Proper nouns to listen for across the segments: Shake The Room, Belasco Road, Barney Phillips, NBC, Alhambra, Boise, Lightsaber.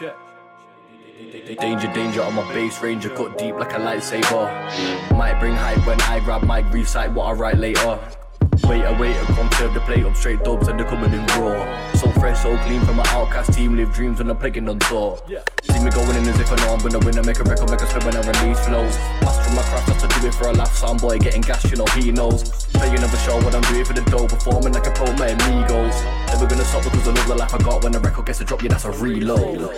Check. Danger on my bass, Ranger cut deep like a lightsaber. Might bring hype when I grab, might recite what I write later. Waiter, come serve the plate up, straight dubs and they're coming in raw. So fresh, so clean from my outcast team, live dreams when I'm playing on tour. See me going in as if I know I'm gonna win and make a record, make a spin when I release flows. Passed from my craft, had to do it for a laugh, sound boy getting gassed, you know he knows. Playing another show when I'm doing for the dough, performing like a pro, my amigos. Never gonna stop because I love the life I got. When the record gets a drop, yeah that's a reload.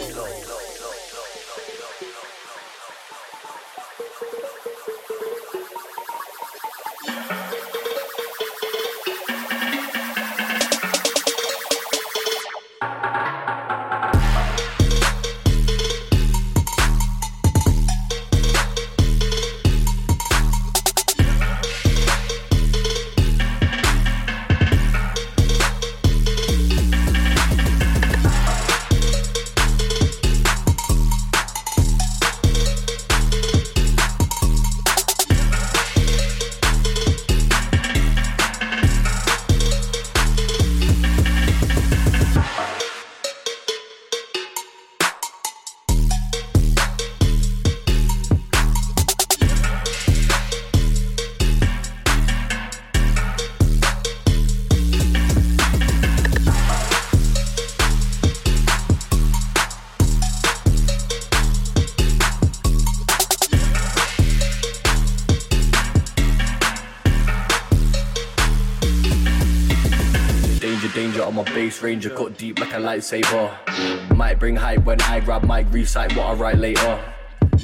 Danger on my bass, Ranger cut deep like a lightsaber. Might bring hype when I grab, might recite what I write later.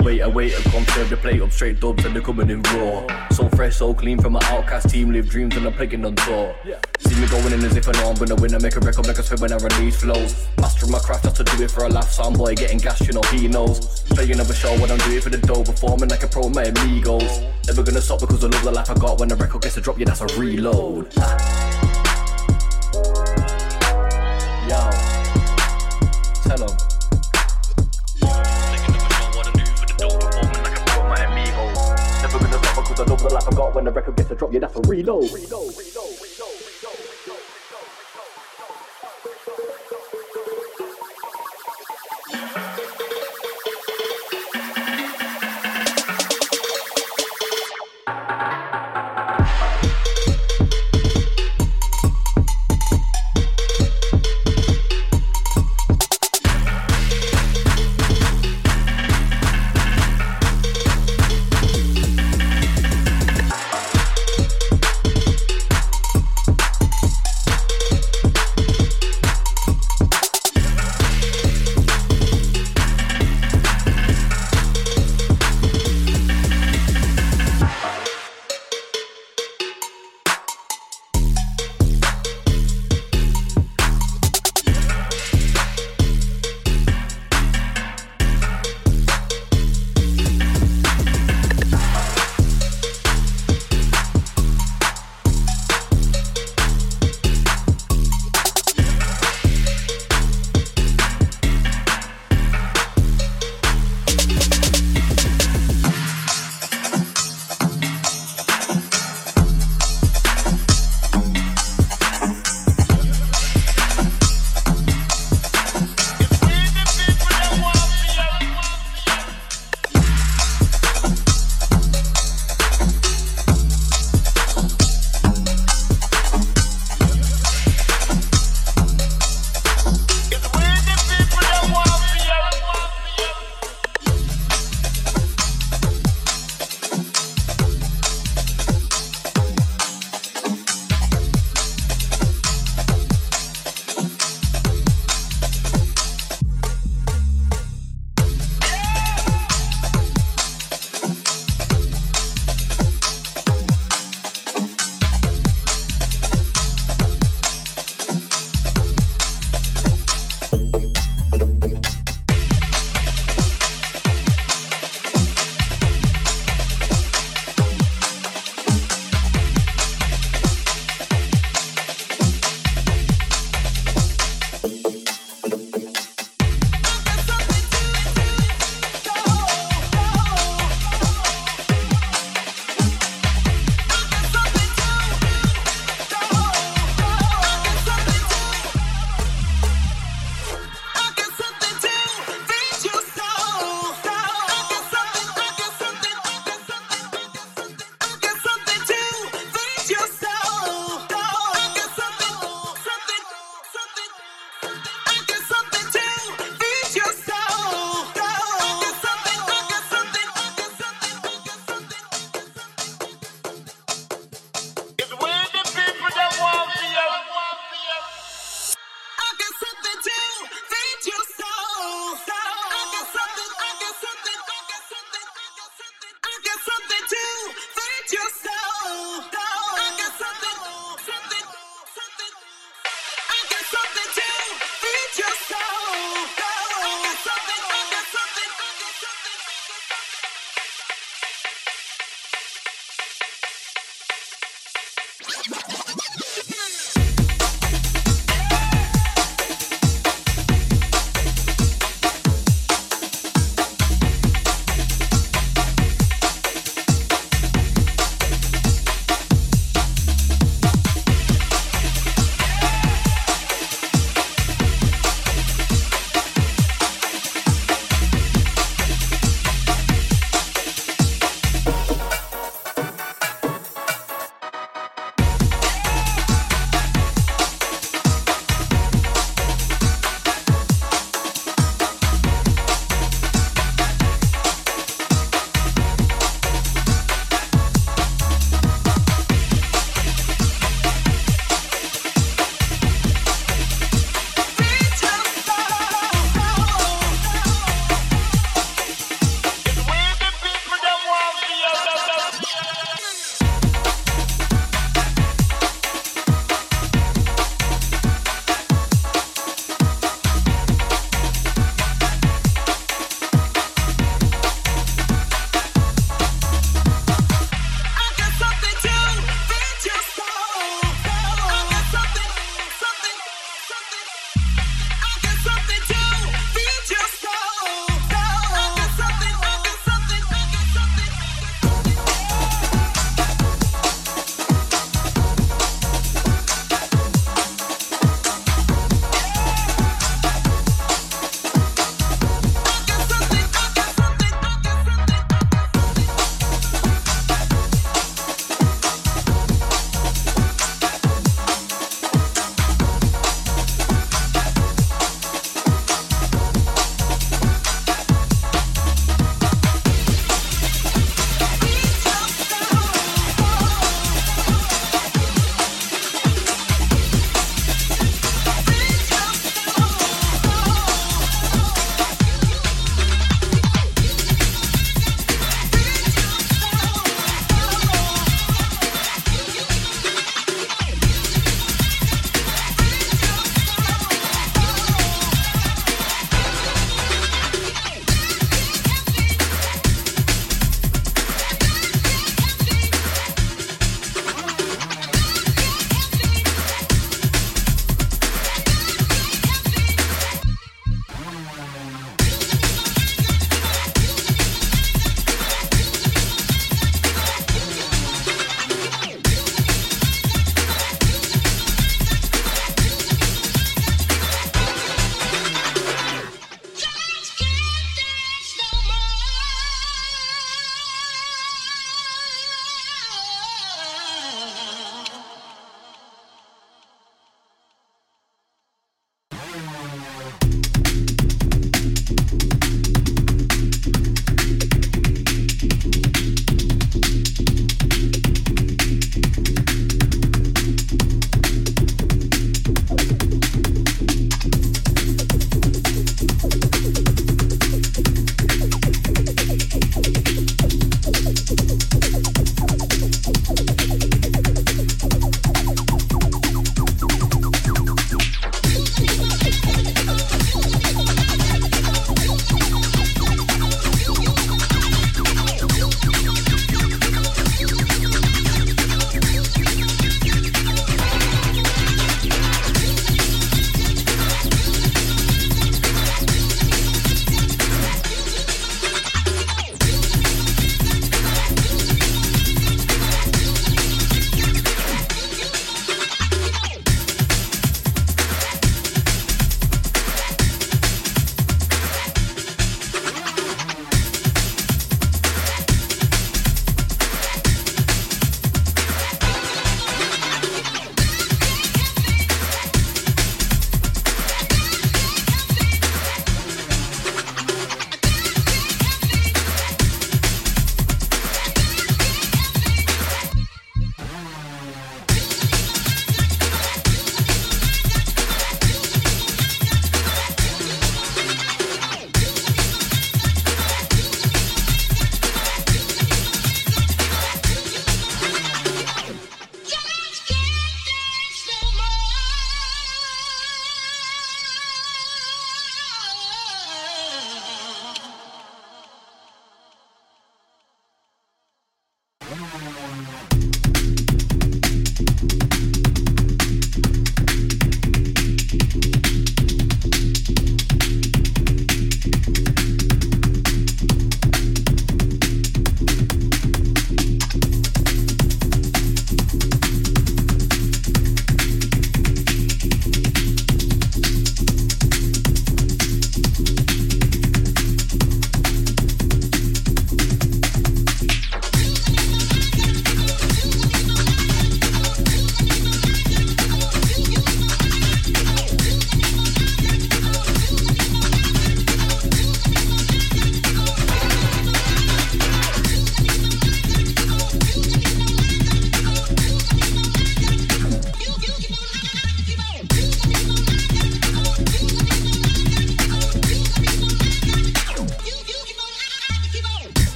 Waiter, come serve the plate up, straight dubs and they're coming in raw. So fresh, so clean from my outcast team, live dreams and I'm playing on tour. See me going in as if I know I'm gonna win and make a record, make a spin when I release flows. Master of my craft, had to do it for a laugh, sound boy getting gassed, you know he knows. Playing another show when I'm doing for the dough, performing like a pro, my amigos. Never gonna stop because I love the life I got. When the record gets a drop, yeah that's a reload. Tell him. Taking another show, what I do for the dough, performing like a pro, my amigo. Never gonna stop because I love the life I got. When the record gets a drop, yeah, that's a reload.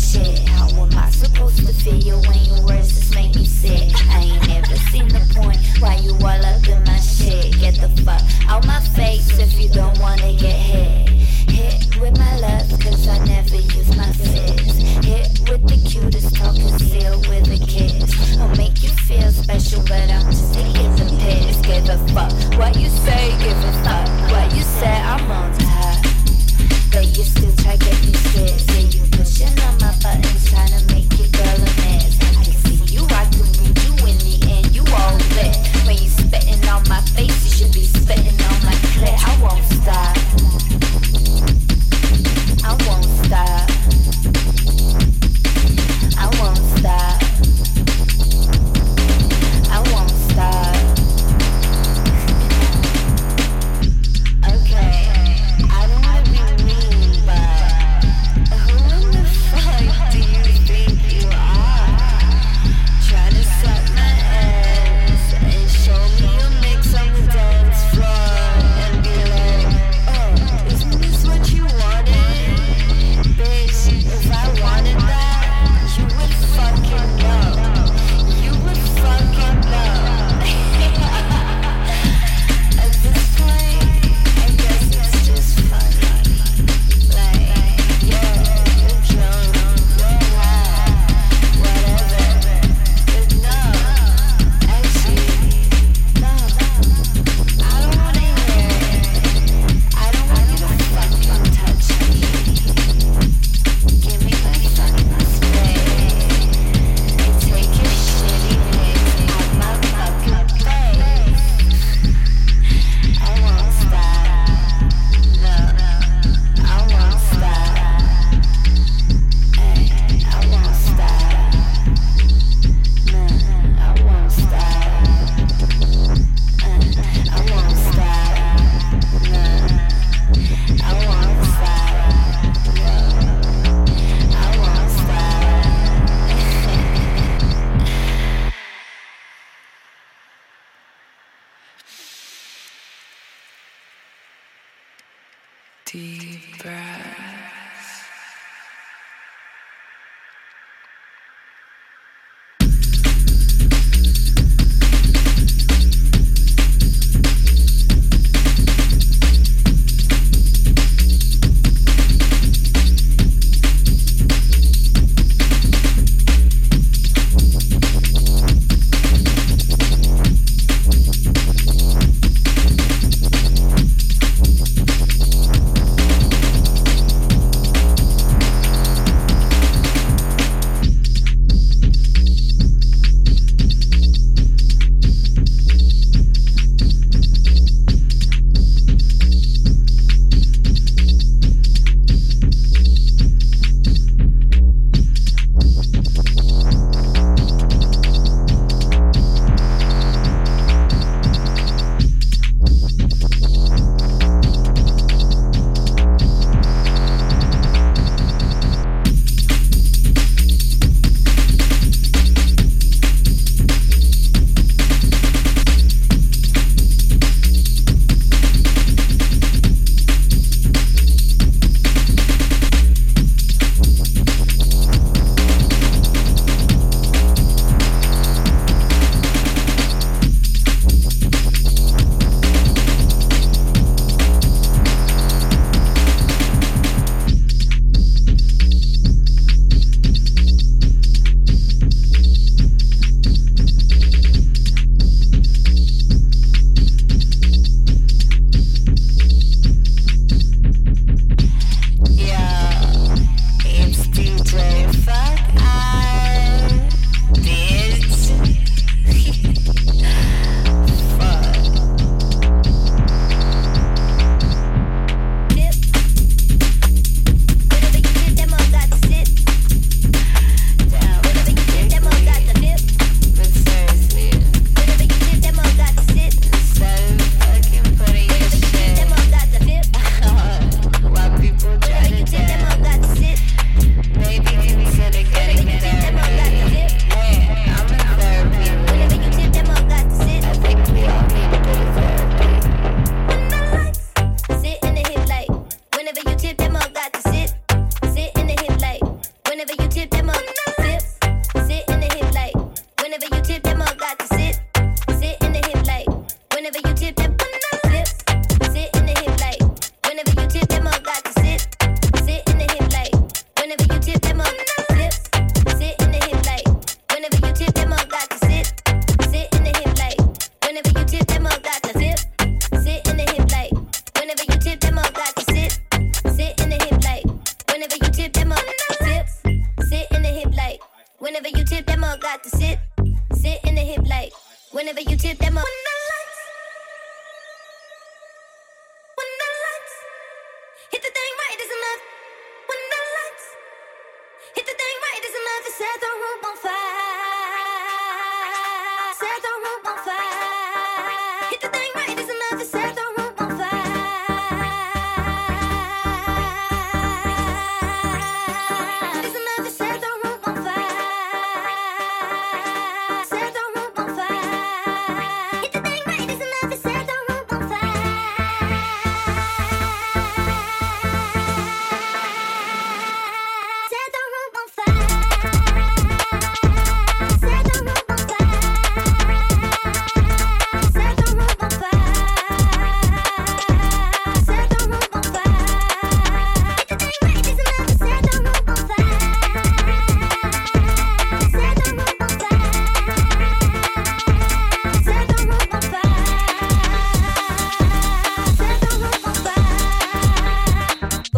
shit. How am I supposed to feel when your words just make me sick? I ain't never seen the point why you all up in my shit. Get the fuck out my face if you don't wanna get hit. Hit with my love, cause I never use my fists. Hit with the cutest talk concealed with a kiss. I'll make you feel special, but I'm just a kid to piss. Give a fuck what you say, give a fuck what you say. I'm on top, but you still try to get me shit. See you pushing on my buttons, trying to make your girl a mess. I can see you, I can read you in the end, you all lit. When you spitting on my face, you should be spitting on my clit. I won't stop, I won't stop, I won't stop, I won't stop. Okay, I don't wanna be mean, but who in the fuck do you think you are? Trying to suck my ass and show me your mix on the dance floor and be like, oh, isn't this what you wanted? Bitch, if I wanted that, you would fucking know. You would fucking know. At this point, I guess it's just fun. Like, yeah, you're drunk, you're high, whatever. But no, actually, no, I don't wanna hear it. I don't want you to fucking touch me. Give me my fucking space. And take your shitty licks out my fucking face. I won't stop. No, I won't stop. Ay, I won't stop. No, I won't stop. I won't stop. No, I won't stop. No, I won't stop. Deep breath. Yo, it's DJ Fuck I, bitch. But seriously, instead of fucking putting your shit while people try to dance, maybe consider getting therapy. Hey, I'm in therapy. I think we all need a bit of therapy. Sit in the hip light, whenever you tip them up, got to sit. Sit in the hip light, whenever you tip thing right, it is enough. When the lights hit the thing right, it is enough. It set the room on fire. Set the room on fire. Hit the thing right, it is enough. It set the room on fire. It is enough. It set the room on fire. Set the room on fire. Hit the thing right, it is enough. It set the room on fire. Set the room on fire. Set the room on fire. Set the room on fire. Set the room on fire. Hit the thing right, it is enough. It set the room on fire. Set the room on fire. Set the room on fire. Set the room on fire. Boom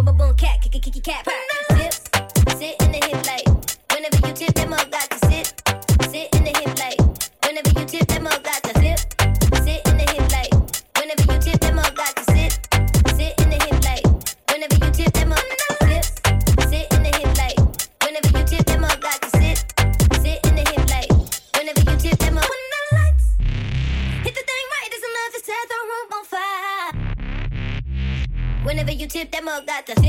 boom boom, cat, kick kick kick cat. Tip, sit in the hip like. Whenever you tip that mug, got to sit. Sit in the hip like. Whenever you tip that mug, got to flip. Sit in the hip like. Whenever you tip that mug, got to sit. Sit in the hip like. Whenever you tip that mug, flip. Sit in the hip like. Whenever you tip that mug, got to sit. Sit in the hip like. Whenever you tip that mug, when the lights hit the thing right, it is enough. It set the room on fire. Whenever you tip that mug, got to flip.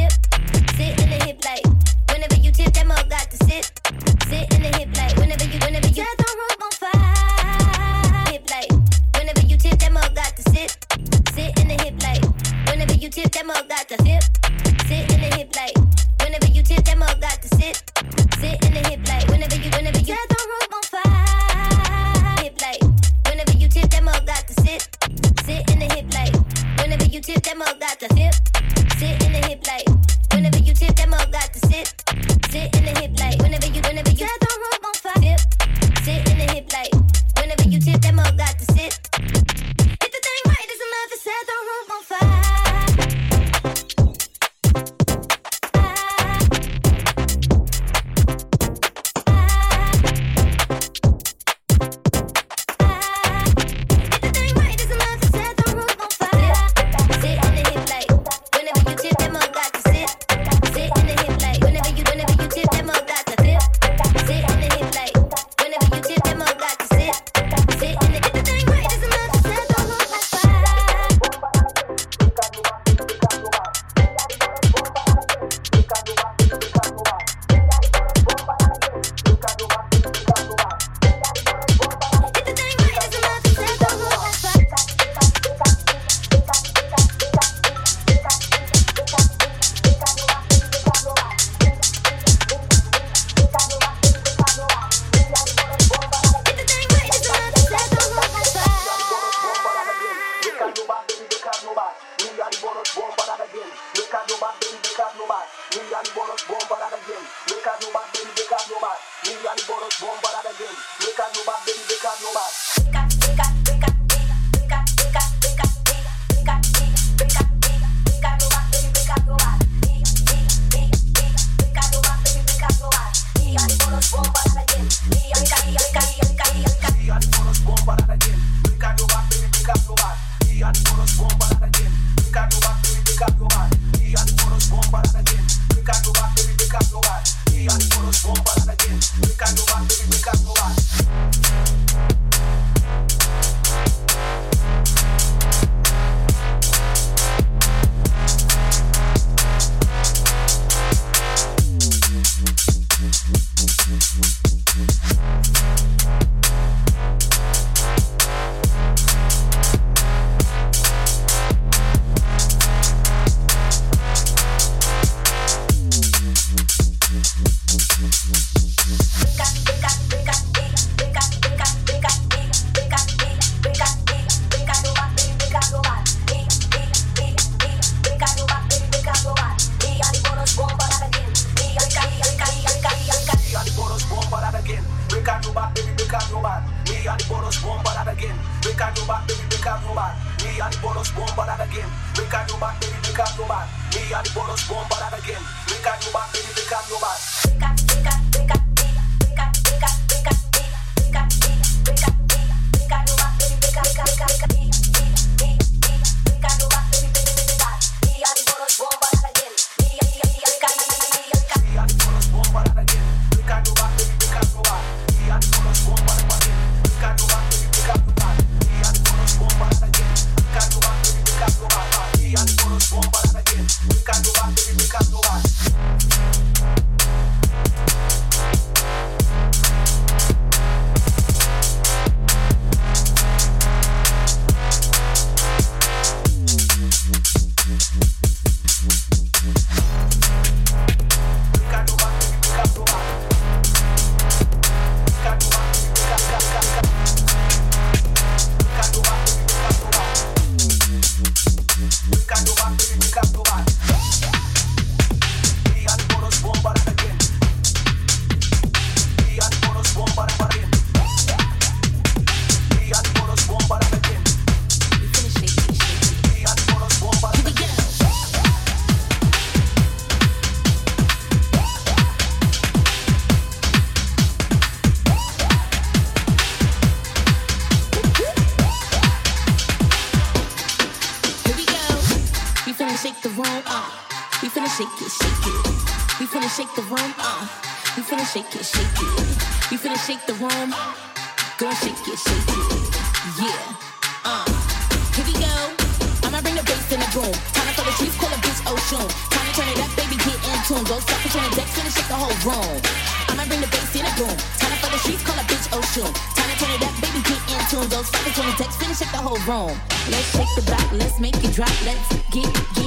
Sit in the hip like. Whenever you tip that mug, got to sit. Sit in the hip like. Whenever you set the room on fire. Hip like. Whenever you tip that mug, got to sit. Sit in the hip like. Whenever you tip that mug, got to flip. Sit in the hip like. Whenever you tip that mug, got to sit. Sit in the hip like. Whenever you set the room on fire. Hip like. Whenever you tip that mug, got to sit. Sit in the hip like. Whenever you tip that mug, got to flip. Sit in the hip like. Whenever you tip that mug, got to sit. Sit in the hip like. Whenever you set the room on fire. Flip. Sit in the hip like. Whenever you tip that mug, got to sit. Hit the thing right, it's enough. It set the room on fire. Hit the thing right, it's enough. It set the room on fire. Sit in the hip like. Whenever you tip that mug, got to sit. Sit in the hip like. Whenever you tip that mug, got to flip. Sit in the hip like. Whenever you tip that mug, got to sit. Sit in the hip. Hit the thing right, it's enough. It set the room on fire. Hit the thing right, it's enough. It set the room on fire. Hit the thing right, it's enough. It set the room on fire. shake it. We finna shake the room. We finna shake it, shake it. We finna shake the room. Girl, shake it, shake it. Yeah. Here we go. I'ma bring the bass in the room. Time for the streets, call a bitch Oshun. Time to turn it up, baby, get in tune. Go stop between the decks, finna shake the whole room. I'ma bring the bass in the room. Time for the streets, call a bitch Oshun. Time to turn it up, baby, get in tune. Go stop between the decks, finna shake the whole room. Let's shake the back, let's make it drop, let's get going.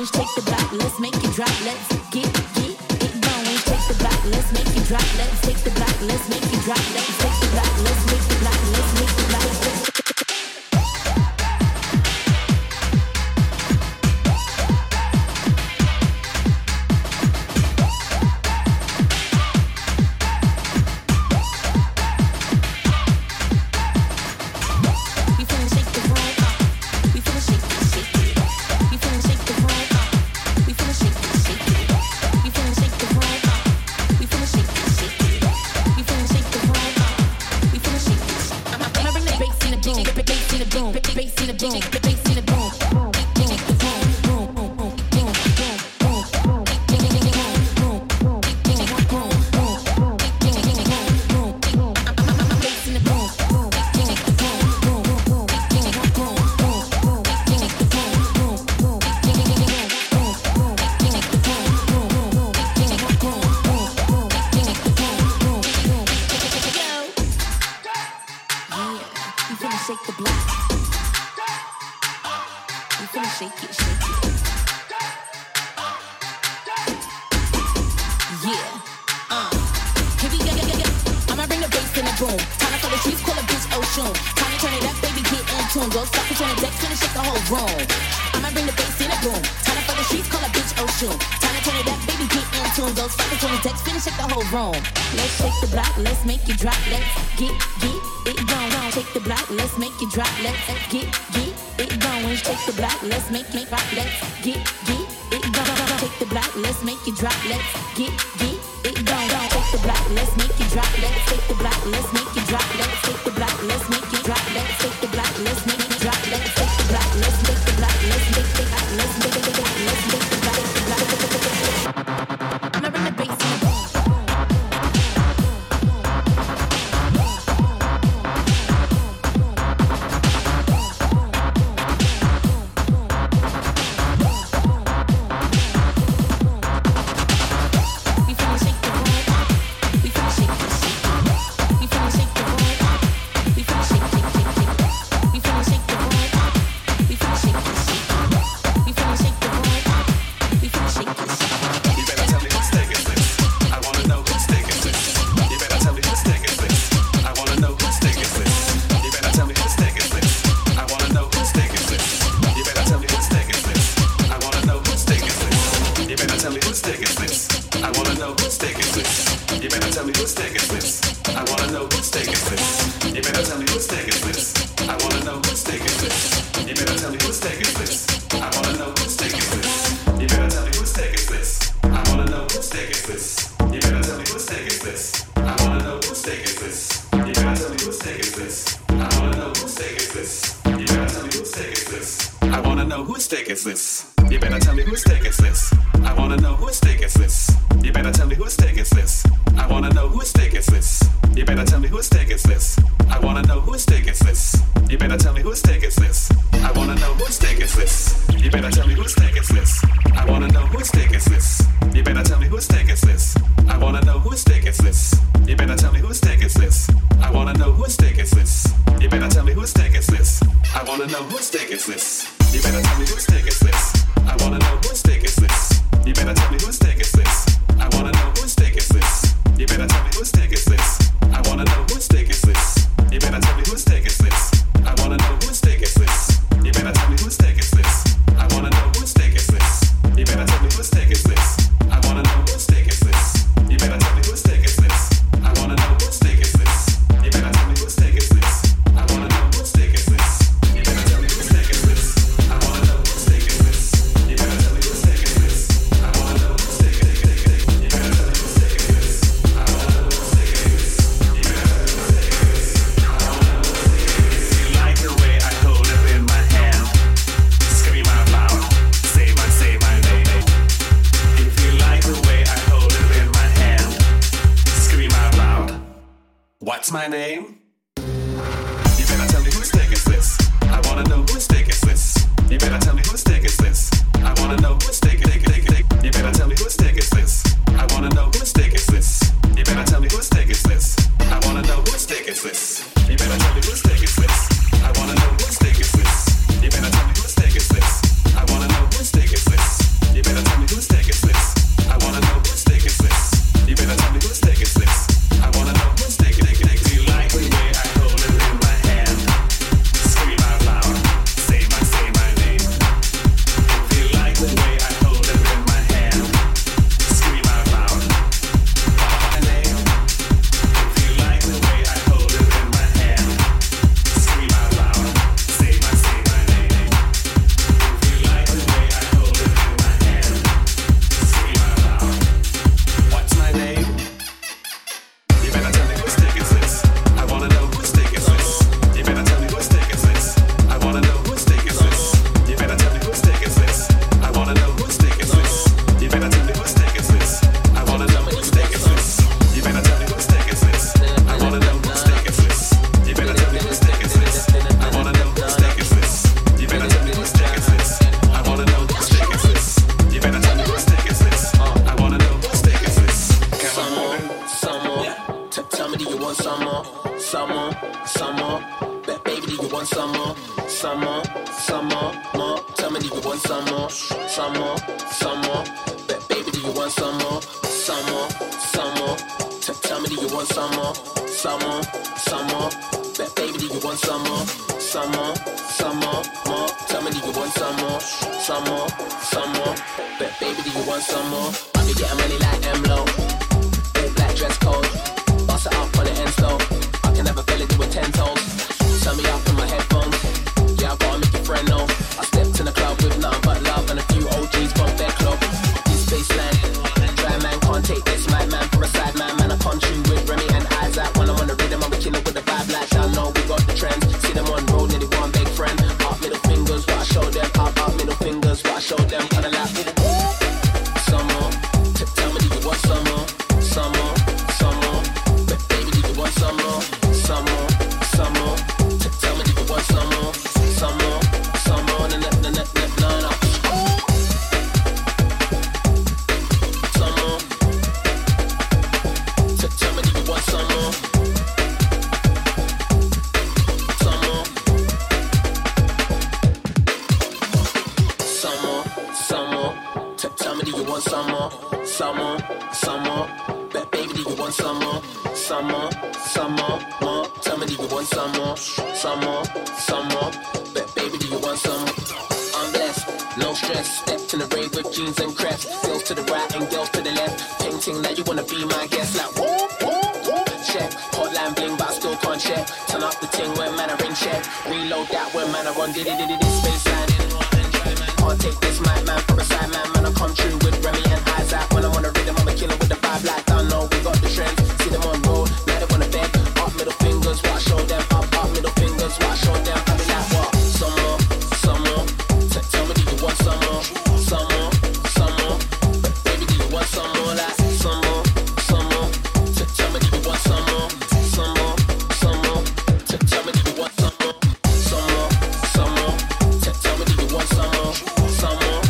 Shake the back, let's make it drop, let's get it going. Shake the back, let's make it drop, let's take the back, let's make it drop, let's take the back, let's make the black, let's make the black. That's my name. You better tell me whose dick is this? I wanna know whose dick is this. You better tell me whose dick is this. I wanna know whose dick is this. You better tell me whose dick is this. I wanna know whose dick is this. You better tell me whose dick is this. I wanna know whose dick is this. You better tell me whose dick is this. I wanna know whose dick is this. You better tell me whose dick is this. I wanna know whose dick is this. You better tell me whose dick is this. I wanna know whose dick is this. You better tell me whose dick is this. I wanna know whose dick is this. Do you like the way I hold it in my hand? Scream out loud, say my name. If you like the way I hold it in my hand, scream out loud, my name. If you like the way I hold it in my hand, scream out loud, say my name. If you like the way I hold it in my hand, scream out loud, what's my name? You better tell me whose dick is this. I wanna know whose dick is this. You better tell me whose dick is this. I wanna know whose dick is this. You better tell me whose dick is this. I wanna know whose dick is this. You better tell me whose dick is this. I wanna know whose dick is this. You better tell me whose dick is this. I wanna know whose dick is this. You better tell me whose dick is this. I wanna know whose dick is this. You better tell me whose dick is this. I wanna know whose dick is this. You better tell me whose dick is this. I wanna know whose dick is this. Come on, some more. Tell me, do you want some more? Some more. Baby, do you want some more? Some more. Tell me, do you want some more? Some more. Baby, do you want some more? Some more. Tell me, do you want some more? Some more. Baby, do you want some more? Some more. Tell me, do you want some more? Some more. Baby, do you want some more? I be getting money like M-Lo. Big black dress code. Boss it up on the end slow. I can never feel it doing 10 toes. Turn me up in my headphones. Yeah, I gotta make your friend know. I stepped in the club with nothing but love and a few OGs from their club. This baseline, dry man can't take this. My man for a side man, I can't chew with Remy and Isaac. When I'm on the rhythm, I'm a killer with the vibe like I know we got the trends. See them on road, nearly one big friend. Up middle fingers, what I show them. Up middle fingers, what I show them. Kinda like me. Some more, tell me do you want some more? Some more. Some more. Tell me if you want some more. No. Some more. Tell me if you want some more. Some more. Tell me if you want some more. Baby, do you want some more? Tell me, do you want some more? Baby, do you want some more? I'm blessed, no stress. Stepped in the rave with jeans and crepes. Girls to the right and girls to the left. Painting that you wanna be my guest. Like whoop. Check, hotline bling, but I still can't check. Turn up the ting when man I ring check. Reload that when man I run. This baseline. Can't take this, my man for a side man. Man I come true with Remy and Isaac. When I wanna rhythm, I'm a killer with the vibe like. No, we got the trend. See them on road, now they wanna beg. Up middle fingers, what I show them. Up middle fingers, what I show them. I be like, what? Some more. Tell me, do you want some more? Some more. Baby, do you want some more? Like some more. Tell me, do you want some more? Some more. Tell me, do you want some more? Some more. Tell me, do you want some more? Some more.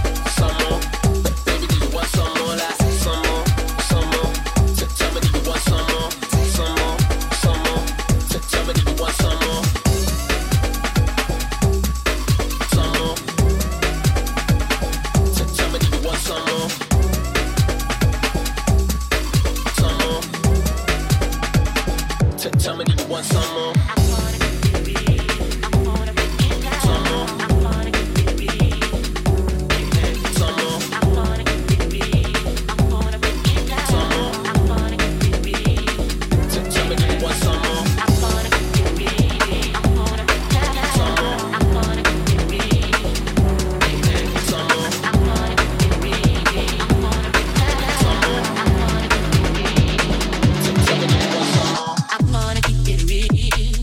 Baby, do you want some more? Like some more. Tell me, do you want some more? Tell me, do you want some more? Some more. Tell me, do you want some more? Some more. Tell me, do you want some more? I wanna keep it real.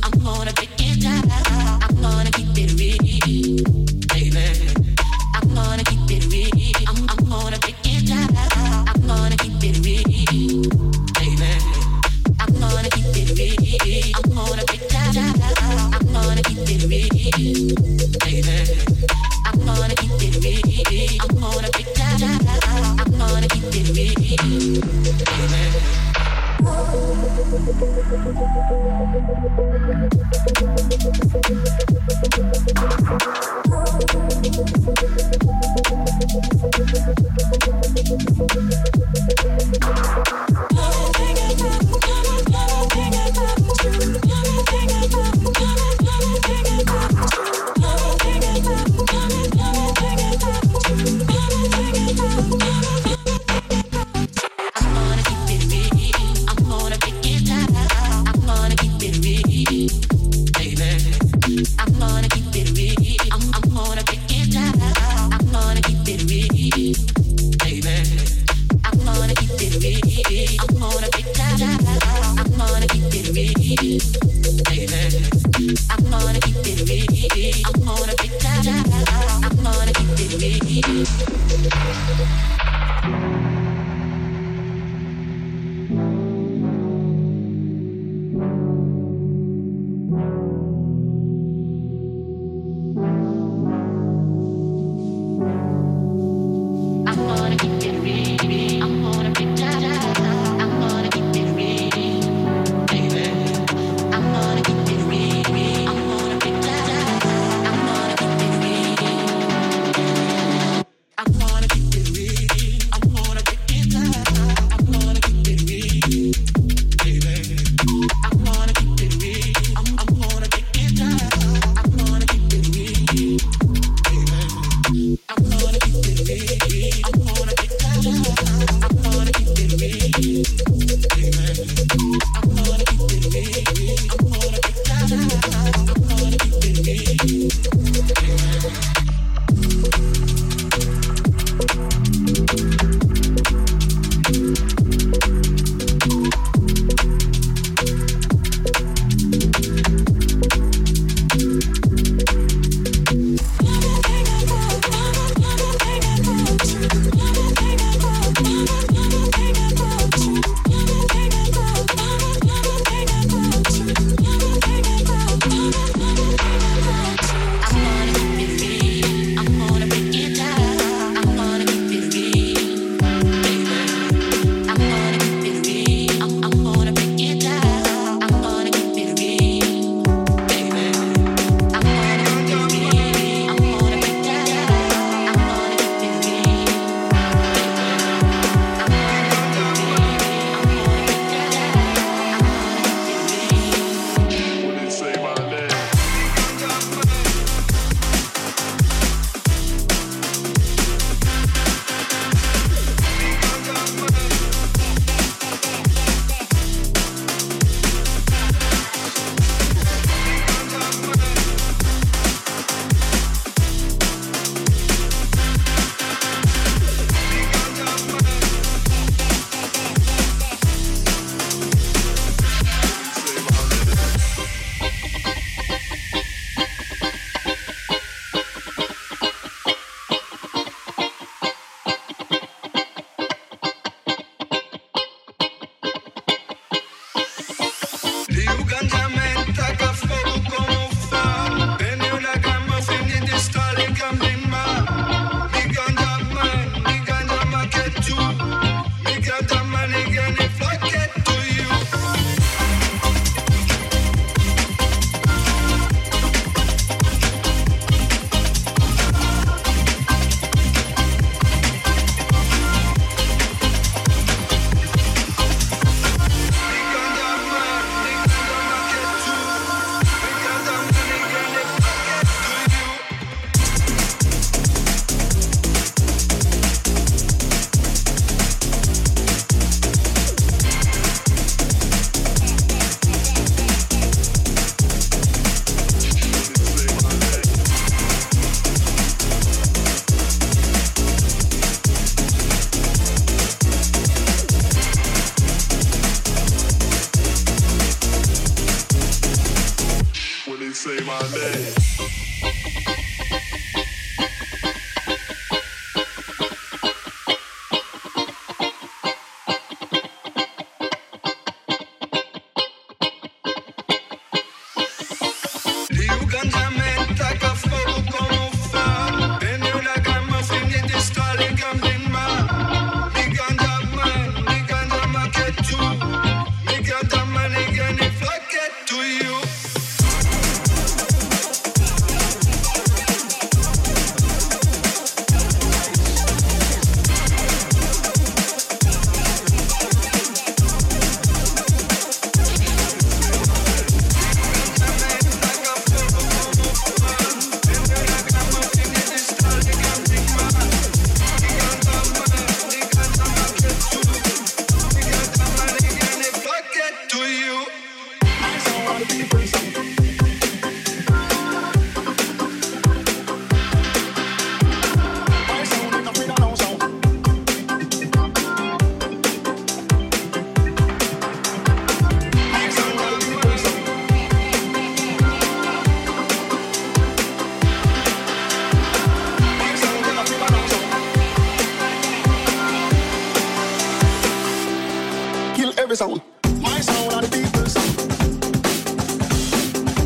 sound. My sound are the people's sound.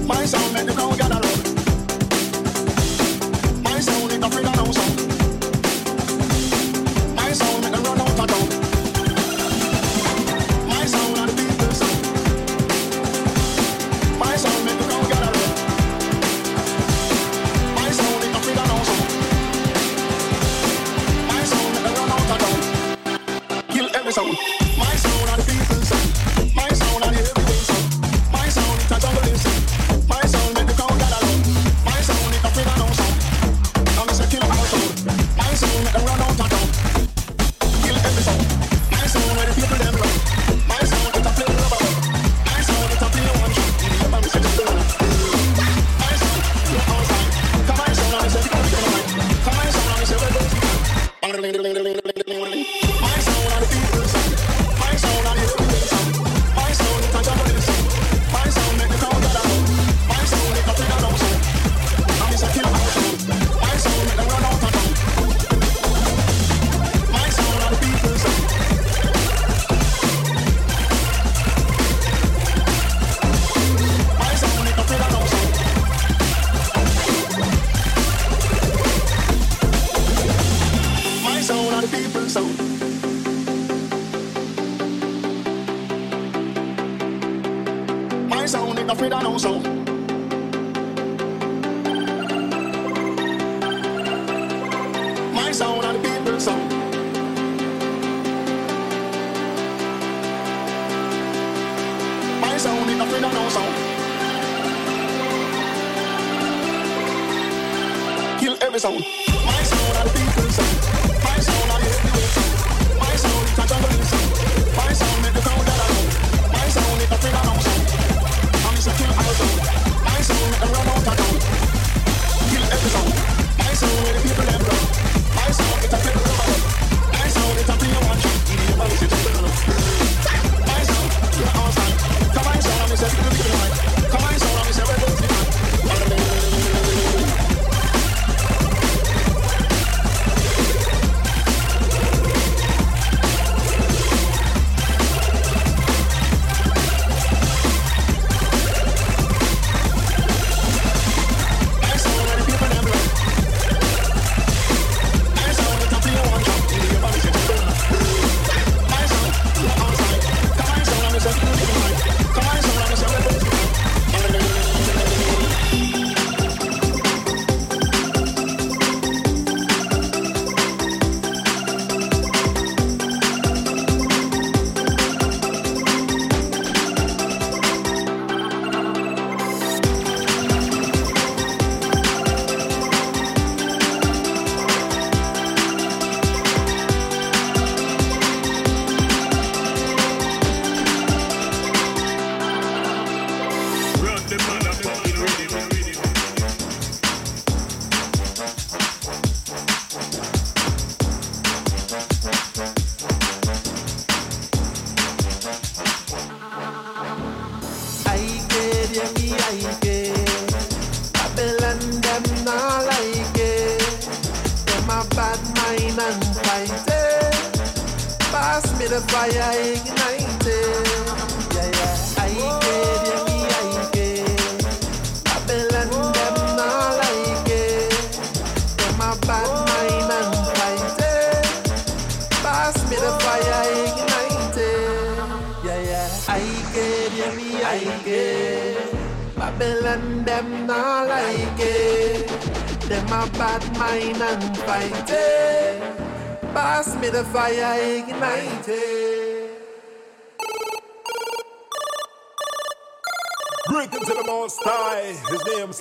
My sound make the crowd gather round. My sound ain't afraid of no sound. My sound make them run out of town. My sound are the people's sound. My sound make the crowd gather round. My sound ain't afraid of no sound. My sound make them run out of town. Kill every sound.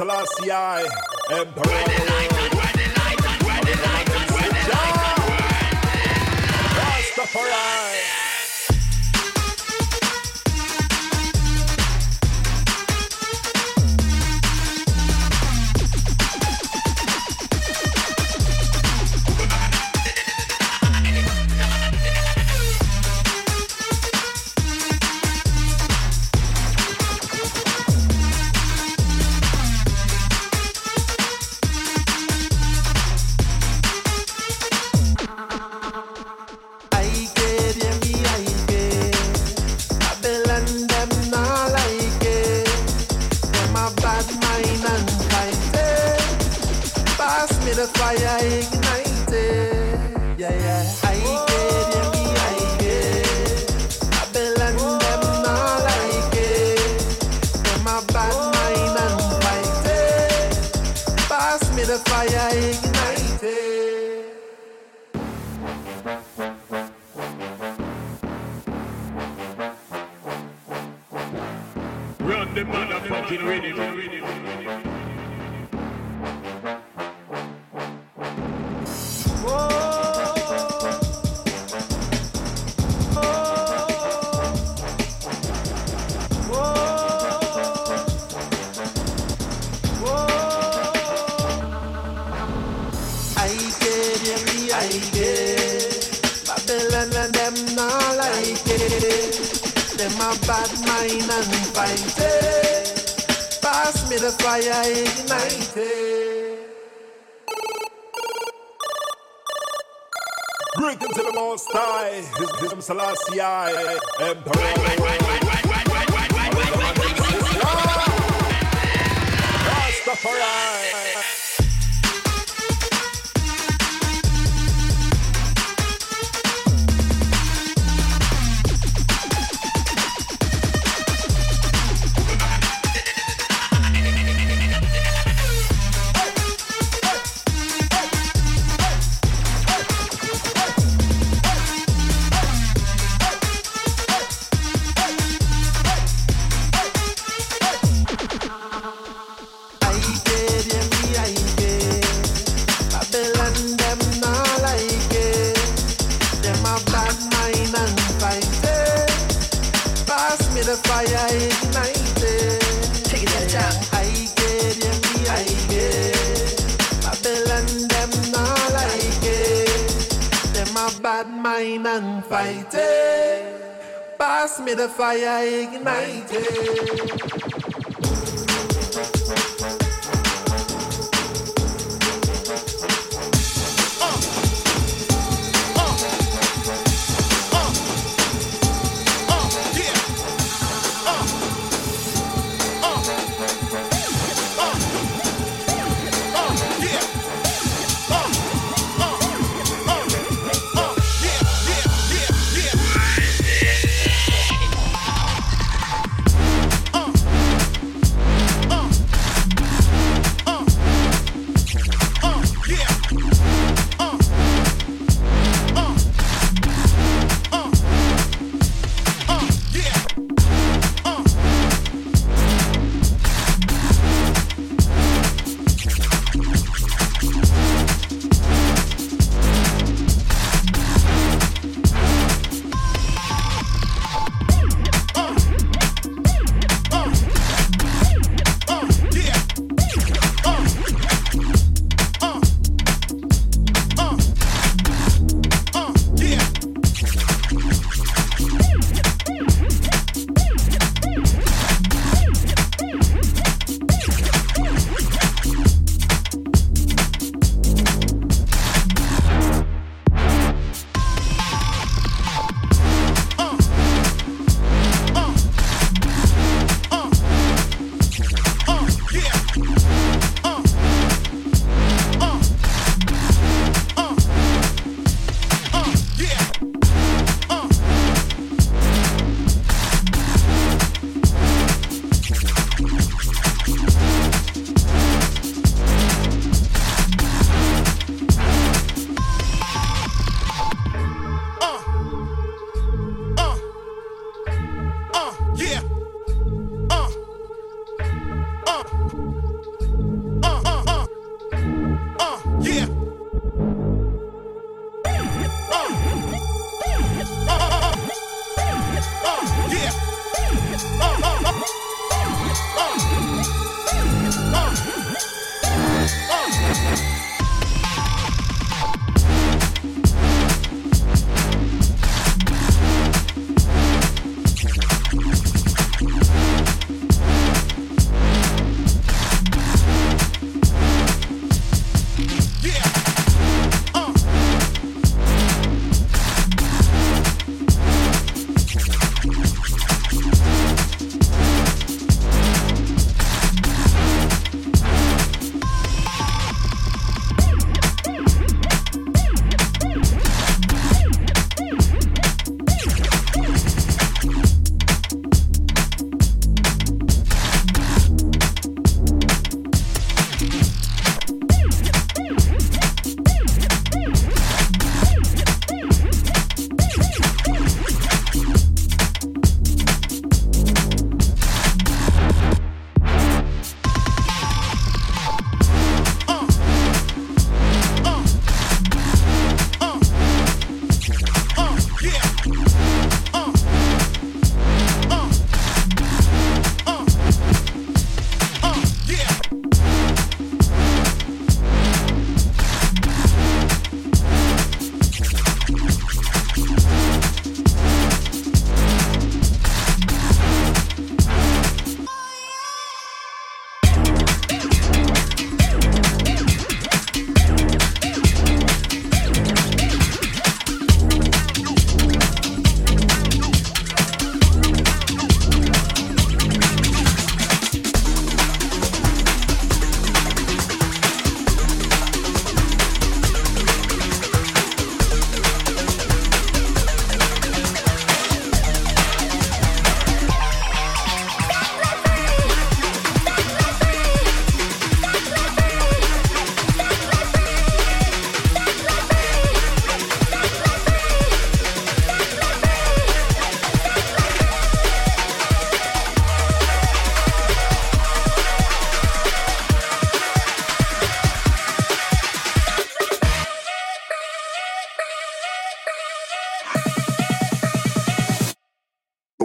Celestia, Emperor. Where the light on, where the light on, where the light on, where the light on, where the light on. on the motherfucking rhythm. Greetings to the Most High, His Selassie, Emperor. May the fire ignited.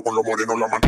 con los morenos la mano.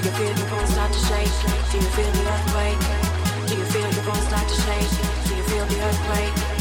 Do you feel your bones start to shake? Do you feel the earthquake? Do you feel your bones start to shake? Do you feel the earthquake?